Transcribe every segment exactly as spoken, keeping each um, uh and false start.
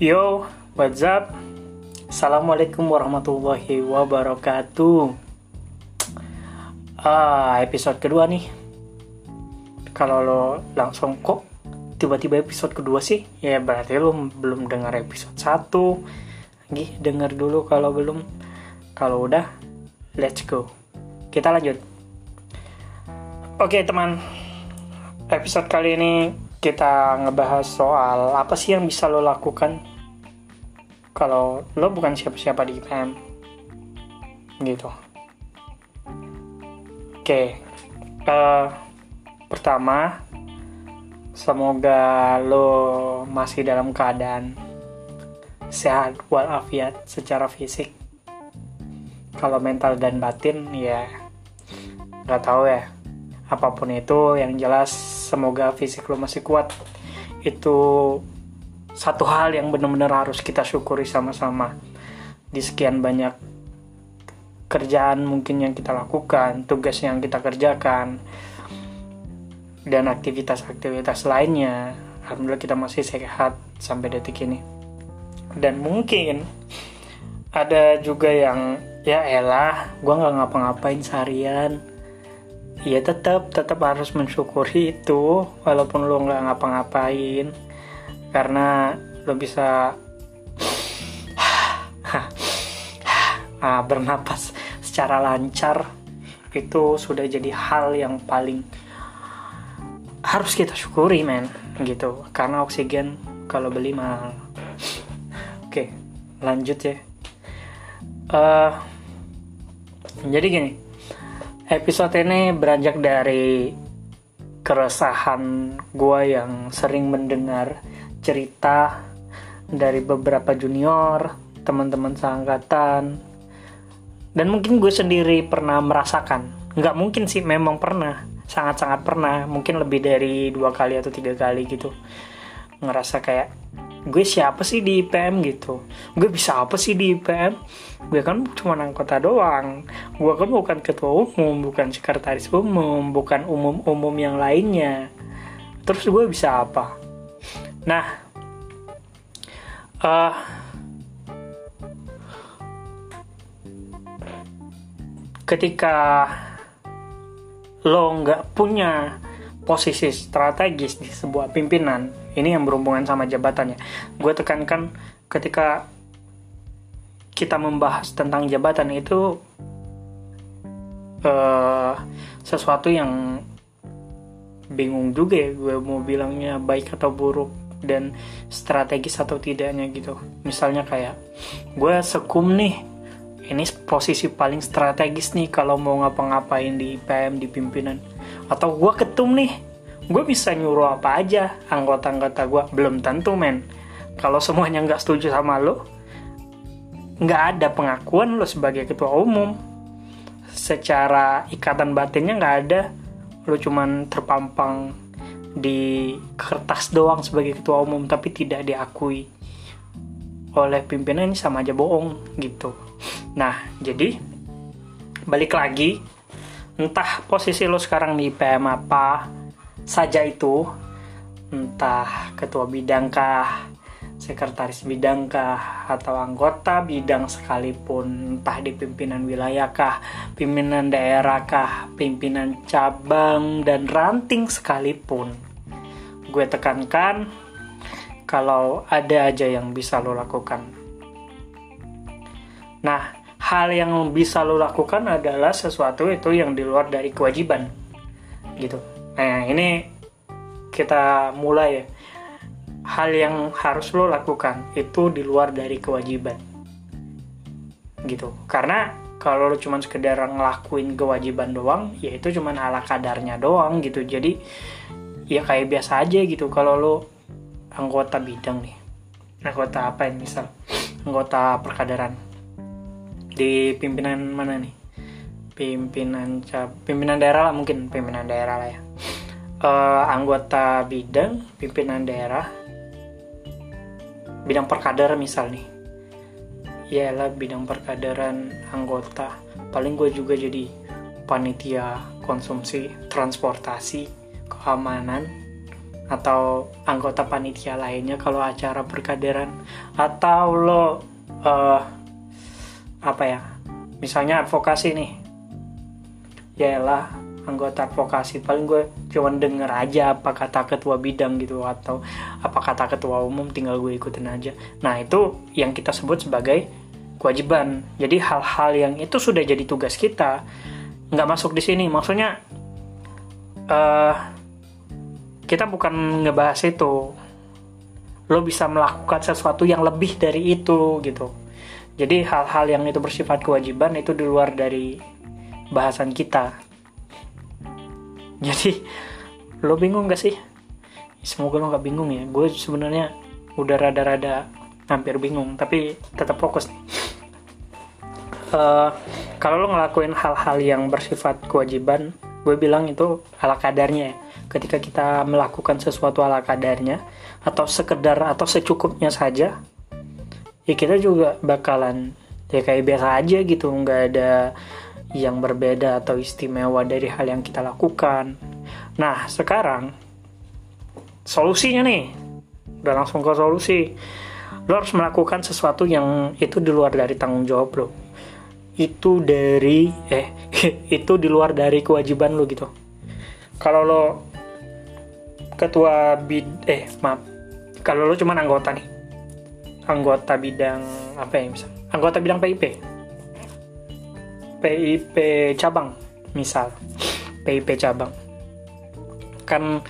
Yo, what's up? Assalamualaikum warahmatullahi wabarakatuh. Ah, episode kedua nih. Kalau lo langsung kok tiba-tiba episode kedua sih, ya berarti lo belum dengar episode satu. Gih, denger dulu kalau belum. Kalau udah, let's go. Kita lanjut. Oke teman, episode kali ini kita ngebahas soal apa sih yang bisa lo lakukan kalau lo bukan siapa-siapa di I P M gitu. Oke, uh, pertama, semoga lo masih dalam keadaan sehat walafiat secara fisik. Kalau mental dan batin ya nggak tahu ya, apapun itu yang jelas semoga fisik lo masih kuat. Itu satu hal yang benar-benar harus kita syukuri sama-sama. Di sekian banyak kerjaan mungkin yang kita lakukan, tugas yang kita kerjakan, dan aktivitas-aktivitas lainnya, alhamdulillah kita masih sehat sampai detik ini. Dan mungkin ada juga yang, ya elah, gue gak ngapa-ngapain seharian. Ya tetap, tetap harus mensyukuri itu, walaupun lo gak ngapa-ngapain, karena lo bisa nah, bernapas secara lancar. Itu sudah jadi hal yang paling harus kita syukuri men, gitu. Karena oksigen kalau beli mahal. Oke, lanjut ya. uh, Jadi gini, episode ini beranjak dari keresahan gue yang sering mendengar cerita dari beberapa junior, teman-teman seangkatan, dan mungkin gue sendiri pernah merasakan. Nggak mungkin sih, memang pernah, sangat-sangat pernah, mungkin lebih dari dua kali atau tiga kali gitu. Ngerasa kayak, gue siapa sih di I P M gitu, gue bisa apa sih di I P M, gue kan cuma anggota doang, gue kan bukan ketua umum, bukan sekretaris umum, bukan umum-umum yang lainnya, terus gue bisa apa? Nah, uh, ketika lo nggak punya posisi strategis di sebuah pimpinan, ini yang berhubungan sama jabatannya. Gue tekankan ketika kita membahas tentang jabatan itu uh, sesuatu yang bingung juga ya, gue mau bilangnya baik atau buruk, dan strategis atau tidaknya gitu. Misalnya kayak gue sekum nih, ini posisi paling strategis nih kalau mau ngapa-ngapain di I P M, di pimpinan. Atau gue ketum nih, gue bisa nyuruh apa aja anggota-anggota gue. Belum tentu men, kalau semuanya gak setuju sama lo, gak ada pengakuan lo sebagai ketua umum. Secara ikatan batinnya gak ada, lo cuman terpampang di kertas doang sebagai ketua umum, tapi tidak diakui oleh pimpinan, ini sama aja bohong gitu. Nah, jadi balik lagi, entah posisi lo sekarang di I P M apa saja itu, entah ketua bidang kah, sekretaris bidang kah, atau anggota bidang sekalipun, entah di pimpinan wilayah kah, pimpinan daerah kah, pimpinan cabang dan ranting sekalipun, gue tekankan kalau ada aja yang bisa lo lakukan. Nah, hal yang bisa lo lakukan adalah sesuatu itu yang di luar dari kewajiban gitu. Nah, ini kita mulai ya. Hal yang harus lo lakukan itu di luar dari kewajiban gitu. Karena kalau lo cuma sekedar ngelakuin kewajiban doang, ya itu cuma ala kadarnya doang gitu. Jadi ya kayak biasa aja gitu. Kalau lo anggota bidang nih, anggota apa ya, misal anggota perkadaran di pimpinan mana nih, pimpinan pimpinan daerah lah, mungkin pimpinan daerah lah ya, uh, anggota bidang, pimpinan daerah, bidang perkadaran misal nih, iyalah bidang perkadaran anggota, paling gue juga jadi panitia konsumsi, transportasi, keamanan, atau anggota panitia lainnya kalau acara berkaderan, atau lo uh, apa ya, misalnya advokasi nih, yaelah anggota advokasi paling gue cuman denger aja apa kata ketua bidang gitu, atau apa kata ketua umum tinggal gue ikutin aja. Nah itu yang kita sebut sebagai kewajiban. Jadi hal-hal yang itu sudah jadi tugas kita nggak masuk di sini, maksudnya uh, kita bukan ngebahas itu. Lo bisa melakukan sesuatu yang lebih dari itu gitu. Jadi hal-hal yang itu bersifat kewajiban itu di luar dari bahasan kita. Jadi lo bingung gak sih? Semoga lo gak bingung ya. Gue sebenarnya udah rada-rada hampir bingung, tapi tetap fokus nih. Uh, kalau lo ngelakuin hal-hal yang bersifat kewajiban, gue bilang itu ala kadarnya ya. Ketika kita melakukan sesuatu ala kadarnya atau sekedar atau secukupnya saja, ya kita juga bakalan ya kayak biasa aja gitu, nggak ada yang berbeda atau istimewa dari hal yang kita lakukan. Nah sekarang solusinya nih, udah langsung ke solusi. Lo harus melakukan sesuatu yang itu di luar dari tanggung jawab lo, itu dari eh itu di luar dari kewajiban lo gitu. Kalau lo ketua bid eh maaf kalau lo cuma anggota nih, anggota bidang apa ya, misal anggota bidang P I P P I P cabang, misal P I P cabang kan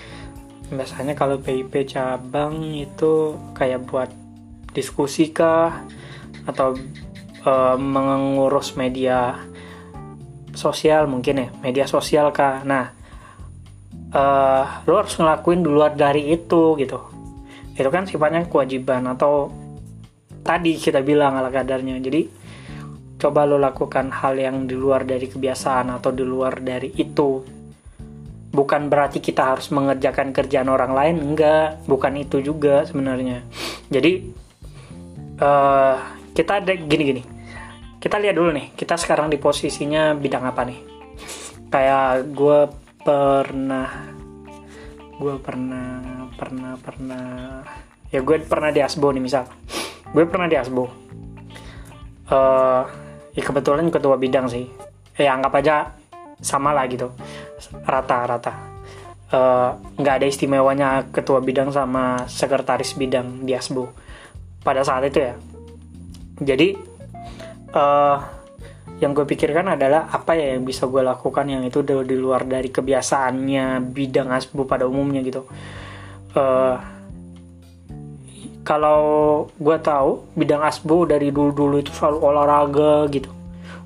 biasanya kalau P I P cabang itu kayak buat diskusi kah, atau Uh, mengurus media sosial mungkin ya, media sosial kah. Nah uh, lo harus ngelakuin di luar dari itu gitu. Itu kan sifatnya kewajiban atau tadi kita bilang ala kadarnya. Jadi coba lo lakukan hal yang di luar dari kebiasaan atau di luar dari itu. Bukan berarti kita harus mengerjakan kerjaan orang lain, enggak, bukan itu juga sebenarnya. Jadi uh, kita ada gini-gini, kita lihat dulu nih, kita sekarang di posisinya bidang apa nih. Kayak gue pernah gue pernah pernah pernah ya gue pernah di ASBO nih misal gue pernah di ASBO uh, ya kebetulan ketua bidang sih ya, anggap aja sama lah gitu, rata-rata nggak uh, ada istimewanya ketua bidang sama sekretaris bidang di ASBO pada saat itu ya. Jadi uh, yang gue pikirkan adalah apa ya yang bisa gue lakukan yang itu di luar dari kebiasaannya bidang ASBO pada umumnya gitu. Uh, kalau gue tahu bidang ASBO dari dulu-dulu itu selalu olahraga gitu,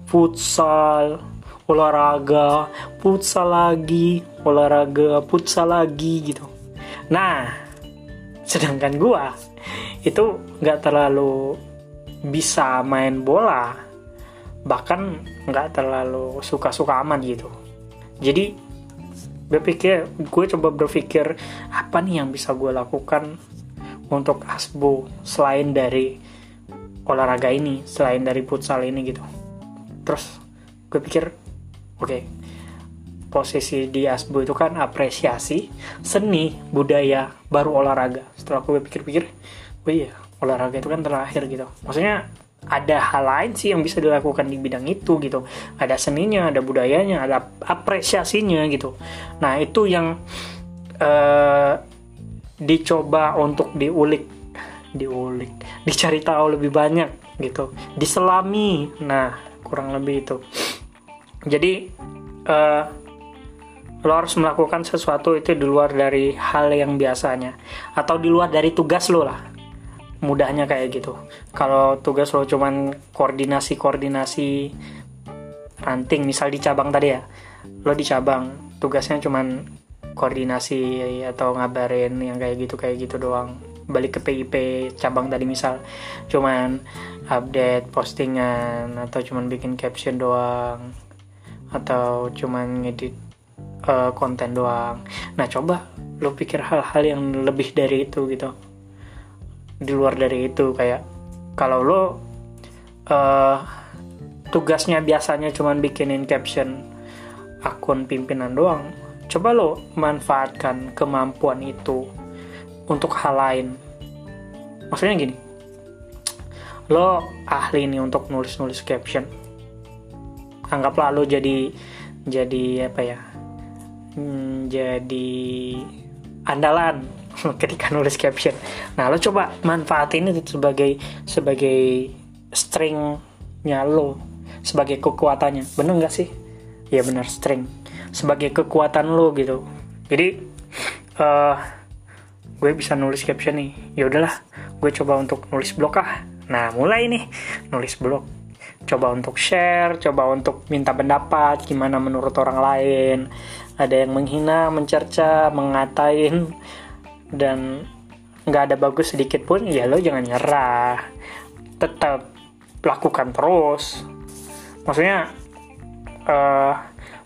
futsal, olahraga, futsal lagi, olahraga, futsal lagi gitu. Nah, sedangkan gue itu nggak terlalu bisa main bola, bahkan nggak terlalu suka-suka amat gitu. Jadi berpikir, gue coba berpikir apa nih yang bisa gue lakukan untuk ASBO selain dari olahraga ini, selain dari futsal ini gitu. Terus gue pikir, oke, okay, posisi di ASBO itu kan apresiasi seni budaya baru olahraga. Setelah gue pikir-pikir, oh iya, olahraga itu kan terakhir gitu. Maksudnya ada hal lain sih yang bisa dilakukan di bidang itu gitu. Ada seninya, ada budayanya, ada apresiasinya gitu. Nah itu yang uh, dicoba untuk diulik, diulik, dicari tahu lebih banyak gitu, diselami. Nah kurang lebih itu. Jadi uh, lo harus melakukan sesuatu itu di luar dari hal yang biasanya atau di luar dari tugas lo lah. Mudahnya kayak gitu. Kalau tugas lo cuman koordinasi-koordinasi ranting, misal di cabang tadi ya, lo di cabang tugasnya cuman koordinasi atau ngabarin yang kayak gitu kayak gitu doang. Balik ke P I P cabang tadi misal cuman update postingan, atau cuman bikin caption doang, atau cuman ngedit uh, konten doang. Nah coba lo pikir hal-hal yang lebih dari itu gitu, di luar dari itu. Kayak kalau lo uh, tugasnya biasanya cuman bikinin caption akun pimpinan doang, coba lo manfaatkan kemampuan itu untuk hal lain. Maksudnya gini, lo ahli nih untuk nulis-nulis caption, anggaplah lo jadi jadi apa ya hmm, jadi andalan ketika nulis caption. Nah, lo coba manfaatin itu sebagai sebagai stringnya lo, sebagai kekuatannya. Bener nggak sih? Ya bener, string sebagai kekuatan lo gitu. Jadi uh, gue bisa nulis caption nih, ya udahlah gue coba untuk nulis blog ah. Nah, mulai nih nulis blog, coba untuk share, coba untuk minta pendapat gimana menurut orang lain. Ada yang menghina, mencerca, mengatain, dan gak ada bagus sedikit pun, ya lo jangan nyerah, tetap lakukan terus. Maksudnya uh,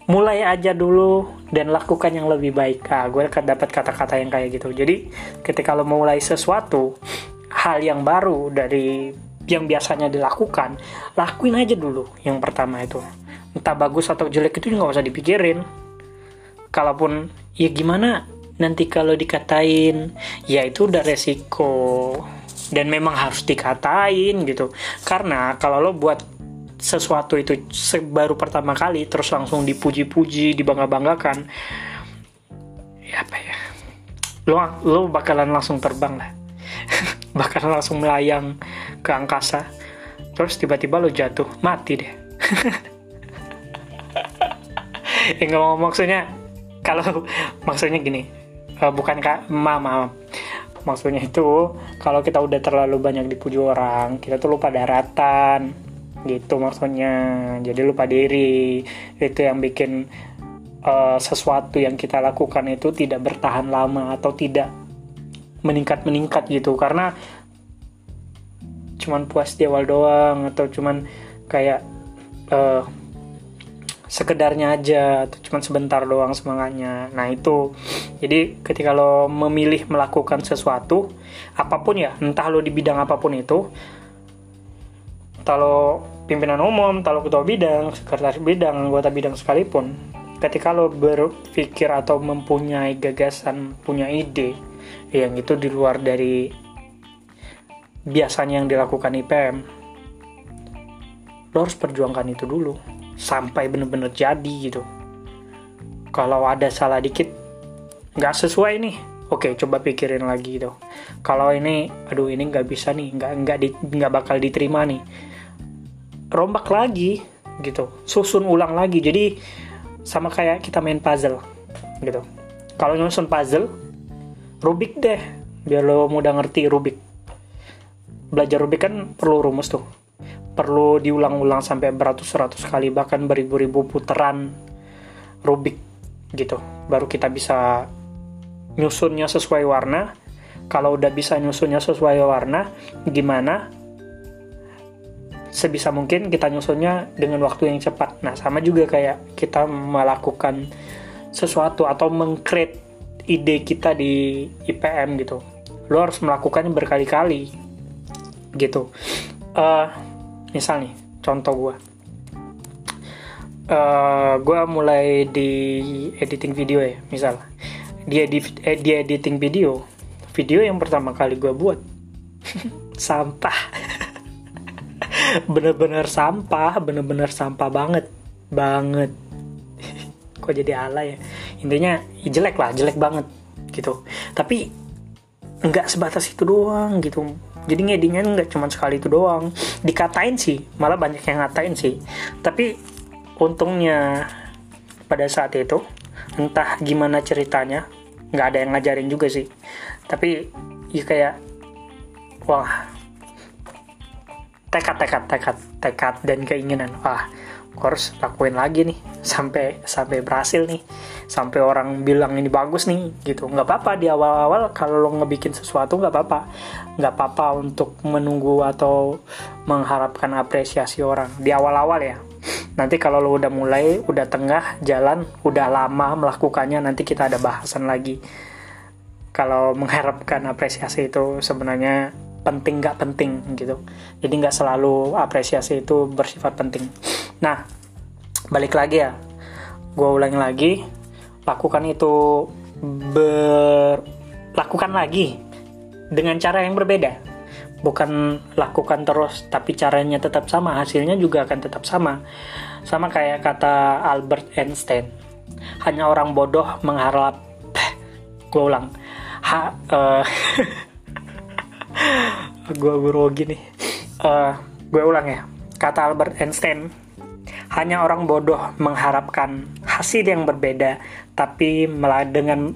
mulai aja dulu dan lakukan yang lebih baik. Nah, gue dapat kata-kata yang kayak gitu. Jadi ketika lo mulai sesuatu hal yang baru dari yang biasanya dilakukan, lakuin aja dulu yang pertama itu. Entah bagus atau jelek itu nggak usah dipikirin. Kalaupun ya gimana nanti kalau dikatain, ya itu udah resiko dan memang harus dikatain gitu. Karena kalau lo buat sesuatu itu baru pertama kali terus langsung dipuji-puji, dibangga-banggakan, ya apa ya, lo lo bakalan langsung terbang lah. Bahkan langsung melayang ke angkasa, terus tiba-tiba lo jatuh, mati deh. Ya nggak mau, maksudnya kalau maksudnya gini, bukan kak mama, maksudnya itu kalau kita udah terlalu banyak dipuji orang, kita tuh lupa daratan gitu maksudnya. Jadi lupa diri, itu yang bikin uh, sesuatu yang kita lakukan itu tidak bertahan lama atau tidak meningkat-meningkat gitu, karena cuman puas di awal doang, atau cuman kayak uh, sekedarnya aja, atau cuman sebentar doang semangatnya. Nah itu, jadi ketika lo memilih melakukan sesuatu apapun ya, entah lo di bidang apapun itu, entah lo pimpinan umum, entah lo ketua bidang, sekretaris bidang, anggota bidang sekalipun, ketika lo berpikir atau mempunyai gagasan, punya ide yang itu di luar dari biasanya yang dilakukan I P M, lo harus perjuangkan itu dulu sampai benar-benar jadi gitu. Kalau ada salah dikit, nggak sesuai nih, oke coba pikirin lagi gitu. Kalau ini, aduh ini nggak bisa nih, nggak nggak di, nggak bakal diterima nih, rombak lagi gitu, susun ulang lagi. Jadi sama kayak kita main puzzle gitu. Kalau nyusun puzzle Rubik deh, biar lo mudah ngerti Rubik. Belajar Rubik kan perlu rumus tuh, perlu diulang-ulang sampai beratus-ratus kali, bahkan beribu-ribu putaran Rubik gitu, baru kita bisa nyusunnya sesuai warna. Kalau udah bisa nyusunnya sesuai warna, gimana sebisa mungkin kita nyusunnya dengan waktu yang cepat. Nah sama juga kayak kita melakukan sesuatu atau meng-create ide kita di I P M gitu, lo harus melakukannya berkali-kali gitu. Uh, misal nih, contoh gue, uh, gue mulai di editing video ya, misal dia di, eh, di editing video, video yang pertama kali gue buat sampah, bener-bener sampah, bener-bener sampah banget, banget. Kok jadi ala ya? Intinya ya jelek lah, jelek banget gitu. Tapi nggak sebatas itu doang gitu. Jadi ngedinya nggak cuma sekali itu doang. Dikatain sih, malah banyak yang ngatain sih. Tapi untungnya pada saat itu, entah gimana ceritanya, nggak ada yang ngajarin juga sih. Tapi ya kayak wah, tekad, tekad, tekad, tekad dan keinginan. Wah, harus lakuin lagi nih sampai sampai berhasil nih, sampai orang bilang ini bagus nih gitu. Nggak apa-apa di awal-awal kalau lo ngebikin sesuatu, nggak apa-apa nggak apa-apa untuk menunggu atau mengharapkan apresiasi orang di awal-awal ya. Nanti kalau lo udah mulai, udah tengah jalan, udah lama melakukannya, nanti kita ada bahasan lagi. Kalau mengharapkan apresiasi itu sebenarnya penting nggak penting gitu. Jadi nggak selalu apresiasi itu bersifat penting. Nah, balik lagi ya, gue ulangi lagi, lakukan itu, ber... lakukan lagi dengan cara yang berbeda. Bukan lakukan terus tapi caranya tetap sama, hasilnya juga akan tetap sama. Sama kayak kata Albert Einstein, hanya orang bodoh mengharap gue ulang ha, uh, gue grogi nih uh, gue ulang ya kata Albert Einstein, hanya orang bodoh mengharapkan hasil yang berbeda tapi malah dengan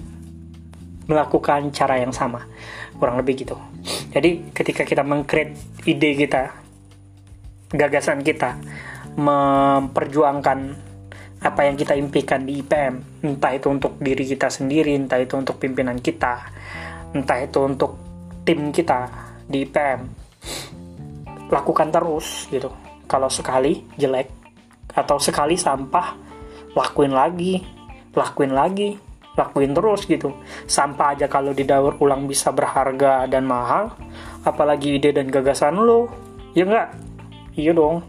melakukan cara yang sama, kurang lebih gitu. Jadi ketika kita meng-create ide kita, gagasan kita, memperjuangkan apa yang kita impikan di I P M, entah itu untuk diri kita sendiri, entah itu untuk pimpinan kita, entah itu untuk tim kita di I P M, lakukan terus gitu. Kalau sekali jelek atau sekali sampah, lakuin lagi, lakuin lagi, lakuin terus gitu. Sampah aja kalau didaur ulang bisa berharga dan mahal, apalagi ide dan gagasan lo, ya nggak? Iya dong.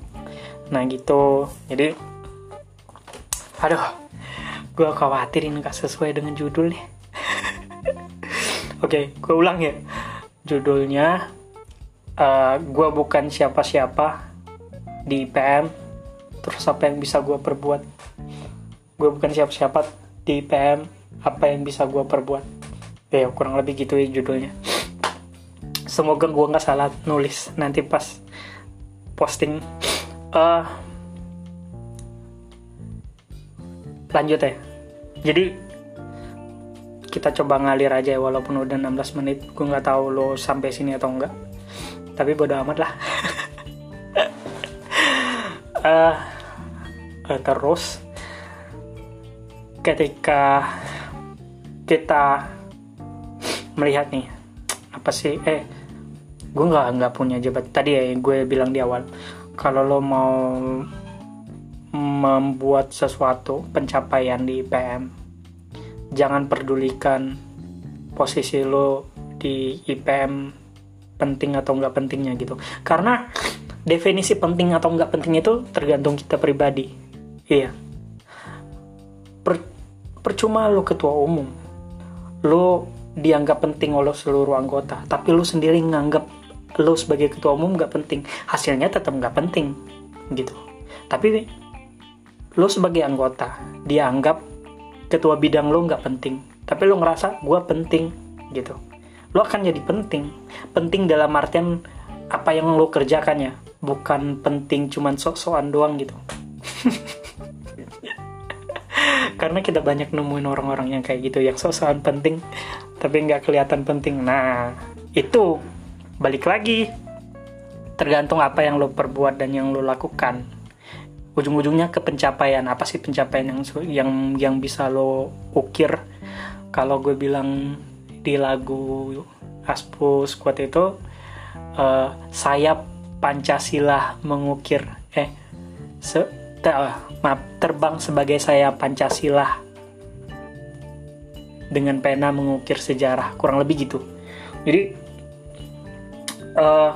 Nah gitu. Jadi aduh, gue khawatir ini gak sesuai dengan judulnya. Oke, okay, gue ulang ya judulnya. uh, Gue bukan siapa-siapa di I P M, terus apa yang bisa gue perbuat. Gue bukan siapa-siapa di I P M, apa yang bisa gue perbuat. Ya kurang lebih gitu ya judulnya. Semoga gue gak salah nulis nanti pas posting. Uh, lanjut ya. Jadi kita coba ngalir aja ya, walaupun udah enam belas menit. Gue gak tahu lo sampai sini atau enggak, tapi bodo amat lah. uh, uh, Terus ketika kita melihat nih, apa sih Eh gue gak, gak punya jabat. Tadi ya gue bilang di awal, kalau lo mau membuat sesuatu pencapaian di I P M, jangan pedulikan posisi lo di I P M penting atau nggak pentingnya gitu. Karena definisi penting atau nggak penting itu tergantung kita pribadi. Iya. Per, percuma lo ketua umum, lo dianggap penting oleh seluruh anggota, tapi lo sendiri nganggap lo sebagai ketua umum nggak penting, hasilnya tetap nggak penting gitu. Tapi lo sebagai anggota dianggap ketua bidang lo nggak penting, tapi lo ngerasa gue penting gitu. Lo akan jadi penting, penting dalam artian apa yang lo kerjakannya, bukan penting cuman sok-sokan doang gitu. Karena kita banyak nemuin orang-orang yang kayak gitu, yang sok-sokan penting tapi nggak kelihatan penting. Nah itu balik lagi, tergantung apa yang lo perbuat dan yang lo lakukan, ujung-ujungnya ke pencapaian. Apa sih pencapaian yang yang yang bisa lo ukir? Kalau gue bilang di lagu Aspo Squad itu, uh, sayap Pancasila mengukir eh se, ter, uh, maaf terbang sebagai sayap Pancasila dengan pena mengukir sejarah, kurang lebih gitu. Jadi Uh,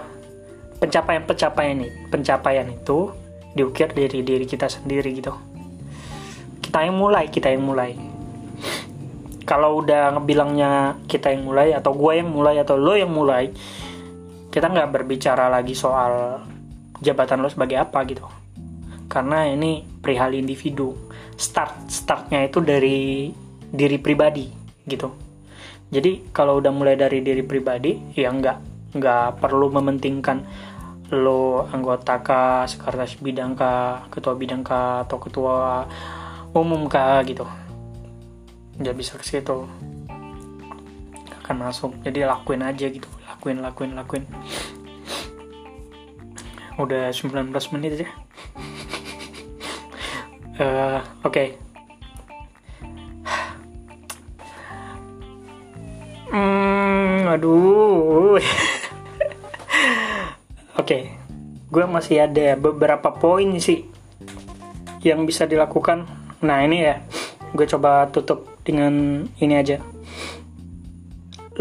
pencapaian-pencapaian nih, pencapaian itu diukir dari diri kita sendiri gitu. Kita yang mulai, kita yang mulai. Kalau udah bilangnya kita yang mulai, atau gue yang mulai, atau lo yang mulai, kita nggak berbicara lagi soal jabatan lo sebagai apa gitu. Karena ini perihal individu. Start, startnya itu dari diri pribadi gitu. Jadi kalau udah mulai dari diri pribadi, ya nggak nggak perlu mementingkan lo anggota kah, sekretaris bidang kah, ketua bidang kah, atau ketua umum kah gitu. Nggak bisa ke situ, akan masuk. Jadi lakuin aja gitu, lakuin, lakuin, lakuin. Udah sembilan belas menit aja. uh, Oke okay. hmm, Aduh. Oke, okay, gue masih ada beberapa poin sih yang bisa dilakukan. Nah ini ya, gue coba tutup dengan ini aja.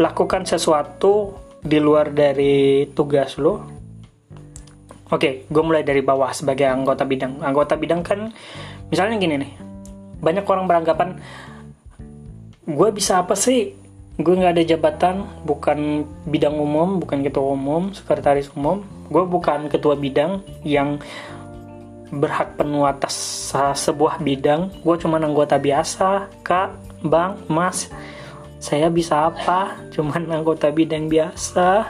Lakukan sesuatu di luar dari tugas lo. Oke, okay, gue mulai dari bawah sebagai anggota bidang. Anggota bidang kan, misalnya gini nih, banyak orang beranggapan, gue bisa apa sih? gue nggak ada jabatan, bukan bidang umum, bukan ketua umum, sekretaris umum, gue bukan ketua bidang yang berhak penuh atas sebuah bidang, gue cuman anggota biasa. Kak, bang, mas, saya bisa apa? Cuman anggota bidang biasa.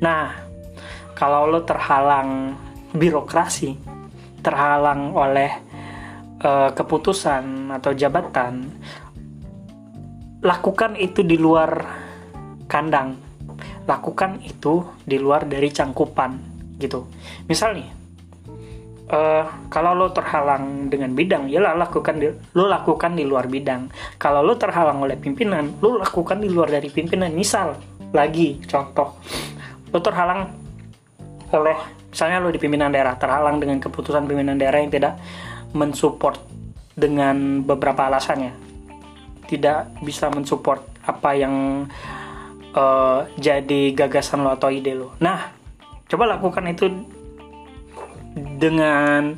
Nah, kalau lo terhalang birokrasi, terhalang oleh uh, keputusan atau jabatan, lakukan itu di luar kandang, lakukan itu di luar dari cangkupan gitu. Misal nih, uh, kalau lo terhalang dengan bidang, ya lakukan di, lo lakukan di luar bidang. Kalau lo terhalang oleh pimpinan, lo lakukan di luar dari pimpinan. Misal lagi contoh, lo terhalang oleh, misalnya lo di pimpinan daerah, terhalang dengan keputusan pimpinan daerah yang tidak mensupport dengan beberapa alasannya, tidak bisa mensupport apa yang uh, jadi gagasan lo atau ide lo. Nah, coba lakukan itu dengan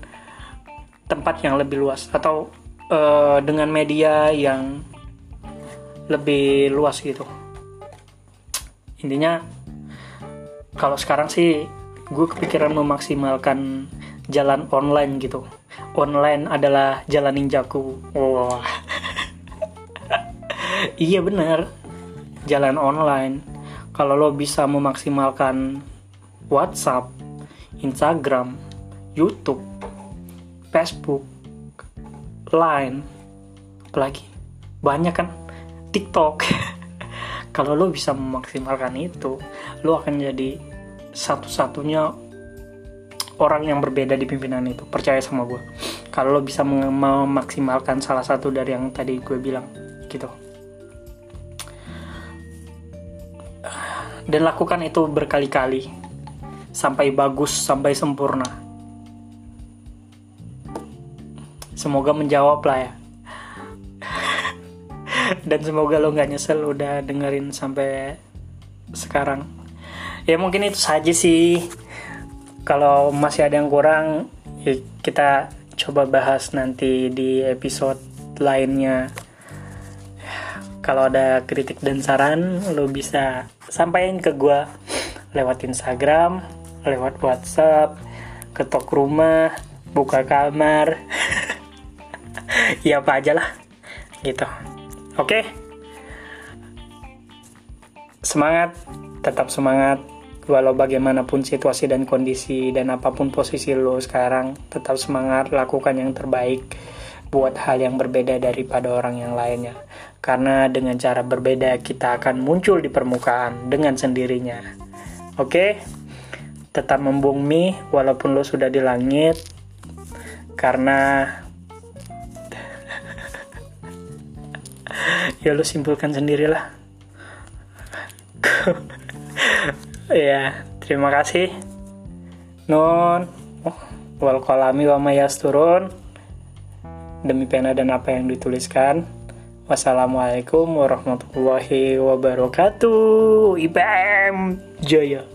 tempat yang lebih luas atau uh, dengan media yang lebih luas gitu. Intinya, kalau sekarang sih gue kepikiran memaksimalkan jalan online gitu. Online adalah jalan ninjaku. Wah. Wow. Iya benar, jalan online. Kalau lo bisa memaksimalkan WhatsApp, Instagram, YouTube, Facebook, Line, apalagi banyak kan, TikTok. Kalau lo bisa memaksimalkan itu, lo akan jadi satu-satunya orang yang berbeda di pimpinan itu. Percaya sama gue. Kalau lo bisa memaksimalkan salah satu dari yang tadi gue bilang gitu. Dan lakukan itu berkali-kali sampai bagus, sampai sempurna. Semoga menjawab lah ya. Dan semoga lo gak nyesel udah dengerin sampai sekarang. Ya mungkin itu saja sih. Kalau masih ada yang kurang, ya kita coba bahas nanti di episode lainnya. Kalau ada kritik dan saran, lo bisa sampaikan ke gue lewat Instagram, lewat WhatsApp, ketok rumah, buka kamar, ya apa aja lah, gitu. Oke, okay. Semangat, tetap semangat, walau bagaimanapun situasi dan kondisi dan apapun posisi lo sekarang, tetap semangat, lakukan yang terbaik. Buat hal yang berbeda daripada orang yang lainnya. Karena dengan cara berbeda kita akan muncul di permukaan dengan sendirinya. Oke? Tetap membumi walaupun lo sudah di langit. Karena ya lo simpulkan sendirilah. Ya, terima kasih. Nun oh, wal qalami wa mayasturun. Demi pena dan apa yang dituliskan. Wassalamualaikum warahmatullahi wabarakatuh. I P M Jaya.